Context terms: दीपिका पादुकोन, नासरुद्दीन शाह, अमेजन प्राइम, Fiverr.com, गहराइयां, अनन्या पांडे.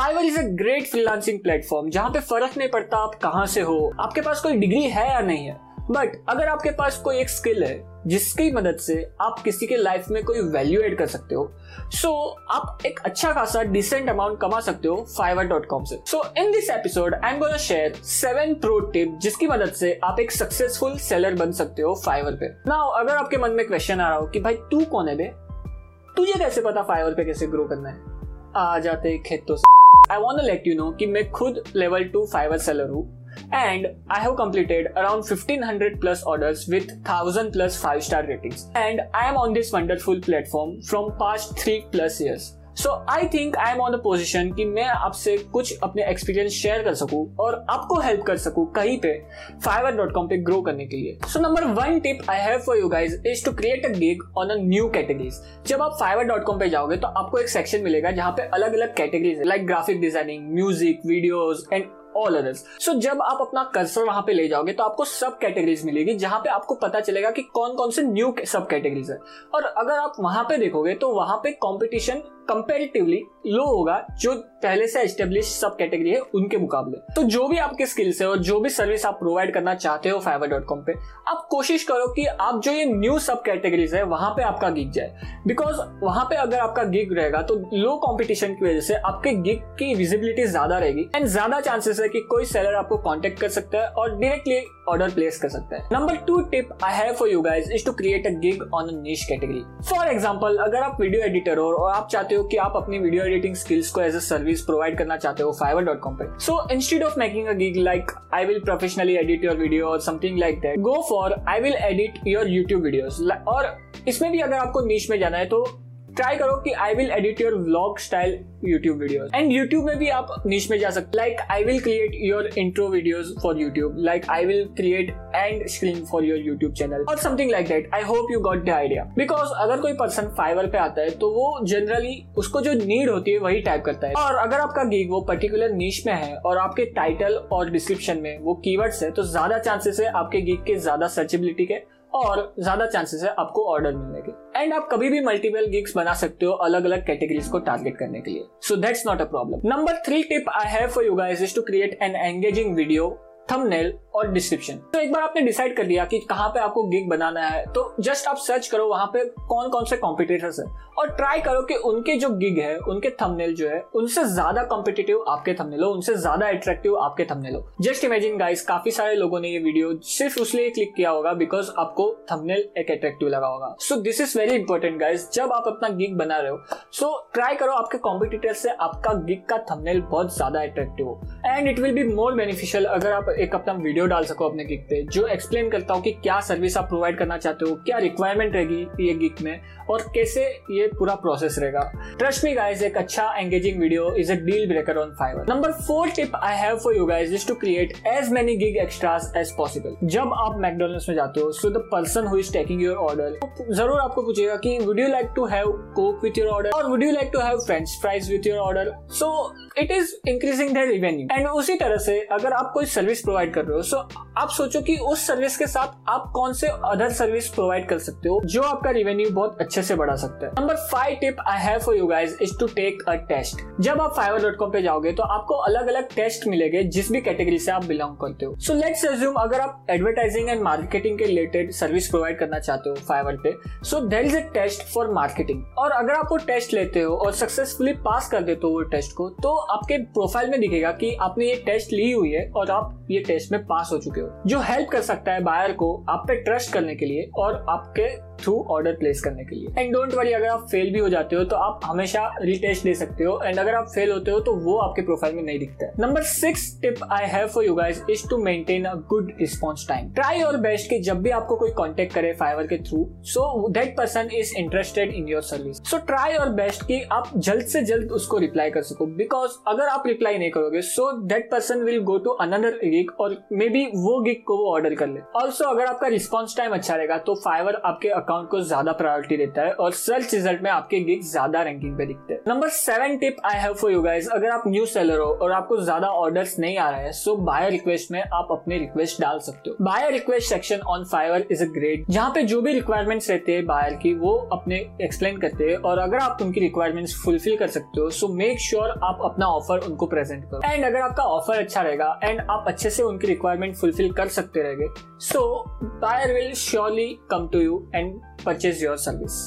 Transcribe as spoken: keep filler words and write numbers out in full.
Fibre is a great freelancing platform जहाँ पे फर्क नहीं पड़ता आप कहाँ से हो, आपके पास कोई डिग्री है या नहीं है, बट अगर आपके पास कोई एक स्किल है जिसकी मदद से आप किसी के लाइफ में कोई वैल्यू एड कर सकते हो, सो so, आप एक अच्छा खासा डिसेंट अमाउंट कमा सकते हो फाइवर डॉट कॉम से। So in this episode I am gonna share seven pro tip जिसकी मदद से आप एक सक्सेसफुल सेलर बन सकते हो फाइवर पे। नाउ अगर आपके मन में क्वेश्चन आ रहा हो कि भाई तू कौन है बे, तुझे कैसे पता फाइवर पे कैसे ग्रो करना है, आ जाते खेतों से। I want to let you know कि मैं खुद लेवल टू फाइवर सेलर हूँ and I have completed around fifteen hundred plus orders with one thousand plus five star ratings and I am on this wonderful platform from past three plus years. So I think I am on the position कि मैं आपसे कुछ अपने experience share कर सकूँ और आपको help कर सकूँ कहीं पे फाइवर डॉट कॉम पे grow करने के लिए। So number one tip I have for you guys is to create a gig on a new categories। जब आप फाइवर डॉट कॉम पे जाओगे तो आपको एक section मिलेगा जहाँ पे अलग अलग categories है like graphic designing, music, videos and all others। So, जब आप अपना कर्सर वहां पे ले जाओगे तो आपको सब कैटेगरीज मिलेगी जहां पे आपको पता चलेगा कि कौन कौन से न्यू सब कैटेगरीज है, और अगर आप वहां पे देखोगे तो वहां पे कंपटीशन कंपैरेटिवली लो होगा जो पहले से एस्टेब्लिश सब कैटेगरी है उनके मुकाबले। तो जो भी आपके स्किल्स है और जो भी सर्विस आप प्रोवाइड करना चाहते हो फाइवर डॉट कॉम पे, आप कोशिश करो कि आप जो ये न्यू सब कैटेगरीज है वहां पे आपका गिग जाए, बिकॉज वहां पे अगर आपका गिग रहेगा तो लो कंपटीशन की वजह से आपके गिग की विजिबिलिटी ज्यादा रहेगी एंड ज्यादा चांसेस है कि कोई सेलर आपको कॉन्टेक्ट कर सकता है और डायरेक्टली ऑर्डर प्लेस कर सकता है। Number two tip I have for you guys is to create a gig on a niche category. For example अगर आप वीडियो एडिटर हो और आप चाहते हो कि आप अपनी वीडियो एडिटिंग स्किल्स को एज अ सर्विस प्रोवाइड करना चाहते हो फाइवर डॉट कॉम पे, so instead of making a gig like I will professionally edit your video और something like that, go for I will edit your YouTube videos. और इसमें भी अगर आपको नीश में जाना है तो ट्राई करो कि I will edit your vlog style YouTube videos, and YouTube में भी आप नीश में जा सकते like I will create your intro videos for YouTube, like I will create end screen for your YouTube channel और something like that. I hope you got the idea, because अगर कोई person fibre पे आता है तो वो generally उसको जो नीड होती है वही टाइप करता है, और अगर आपका गिग वो पर्टिकुलर नीश में है और आपके टाइटल और डिस्क्रिप्शन में वो कीवर्ड्स है तो ज्यादा चांसेस है आपके गिग के ज्यादा सर्चेबिलिटी के और ज्यादा चांसेस है आपको ऑर्डर मिलने के। एंड आप कभी भी मल्टीपल गिग्स बना सकते हो अलग अलग कैटेगरीज को टारगेट करने के लिए, so that's not a problem. Number three tip I have for you guys is to create an engaging video, thumbnail और डिस्क्रिप्शन। तो एक बार आपने डिसाइड कर लिया कि कहाँ पे आपको गिग बनाना है तो जस्ट आप सर्च करो वहां पे कौन कौन से कॉम्पिटिटर्स है और ट्राई करो कि उनके जो गिग है उनके थंबनेल जो है उनसे ज्यादा कॉम्पिटिटिव आपके थंबनेल हो, उनसे ज्यादा अट्रैक्टिव आपके थंबनेल हो। जस्ट इमेजिन गाइस काफी सारे लोगों ने ये वीडियो सिर्फ उसलिए क्लिक किया होगा बिकॉज आपको थंबनेल एक अट्रैक्टिव लगा होगा। So this is very important guys, जब आप अपना गिग बना रहे हो सो ट्राई करो आपके कॉम्पिटिटर से आपका गिग का थंबनेल बहुत ज्यादा अट्रैक्टिव हो, and it will be more beneficial अगर आप एक अपना वीडियो डाल सको अपने गिग पे जो एक्सप्लेन करता हो कि क्या सर्विस आप प्रोवाइड करना चाहते हो, क्या रिक्वायरमेंट रहेगी ये गिग में और कैसे ये पूरा प्रोसेस रहेगा। ट्रस्ट मी गाइस एक अच्छा engaging video is a deal breaker on Fiverr. Number four tip I have for you guys is to create as many gig extras as possible. जब आप मैकडोनल्ड्स में जाते हो so the person who is taking your order जरूर आपको पूछेगा कि would you like to have Coke with your order और would you like to have French fries with your order, so it is increasing their revenue. And उसी तरह से अगर आप कोई सर्विस प्रोवाइड कर रहे हो सो आप सोचो कि उस सर्विस के साथ आप कौन से अदर सर्विस प्रोवाइड कर सकते हो जो आपका रेवेन्यू बहुत अच्छे से बढ़ा सकता है। Number five tip I have for you guys is to take a test. जब आप फाइवर डॉट कॉम पे जाओगे तो आपको अलग अलग टेस्ट मिलेंगे जिस भी कैटेगरी से आप बिलोंग करते हो। सो लेट्स अज्यूम अगर आप एडवर्टाइजिंग एंड मार्केटिंग के रिलेटेड सर्विस प्रोवाइड करना चाहते हो फाइवर पे, so there is a test for marketing, और अगर आप वो टेस्ट लेते हो और सक्सेसफुली पास कर देते हो वो टेस्ट को तो आपके प्रोफाइल में दिखेगा कि आपने ये टेस्ट ली हुई है और आप ये टेस्ट में पास हो चुके हो, जो हेल्प कर सकता है बायर को आप पे ट्रस्ट करने के लिए और आपके थ्रू ऑर्डर प्लेस करने के लिए। एंड डोंट वरी अगर आप फेल भी हो जाते हो तो आप हमेशा रिटेस्ट दे सकते हो, एंड अगर आप फेल होते हो तो वो आपके प्रोफाइल में नहीं दिखता है। Number six tip I have for you guys is to maintain a good response time. Try your best कि जब भी आपको कोई कांटेक्ट करे फाइवर के through so that person is interested in your service, so try your best कि आप जल्द से जल्द उसको रिप्लाई कर सको, बिकॉज अगर आप रिप्लाई नहीं करोगे so that person will go to another gig और मे बी वो गिग को वो ऑर्डर कर ले। ऑल्सो अगर आपका रिस्पॉन्स टाइम अच्छा रहेगा तो फाइवर आपके अकाउंट को ज्यादा प्रायोरिटी देता है और सर्च रिजल्ट में आपके गिग्स ज्यादा रैंकिंग पे दिखते हैं। Number seven tip I have for you guys, अगर आप न्यू सेलर हो और आपको ज्यादा ऑर्डर्स नहीं आ रहे हैं सो बायर रिक्वेस्ट में आप अपने रिक्वेस्ट डाल सकते हो। Buyer request section on Fiverr is a great, जहाँ पे जो भी रिक्वायरमेंट्स रहते हैं बायर की वो अपने एक्सप्लेन करते हैं और अगर आप उनकी रिक्वायरमेंट्स फुलफिल कर सकते हो सो मेक श्योर आप अपना ऑफर उनको प्रेजेंट करो। एंड अगर आपका ऑफर अच्छा रहेगा एंड आप अच्छे से उनकी रिक्वायरमेंट फुलफिल कर सकते रहेंगे so buyer will surely come to you and purchase your service.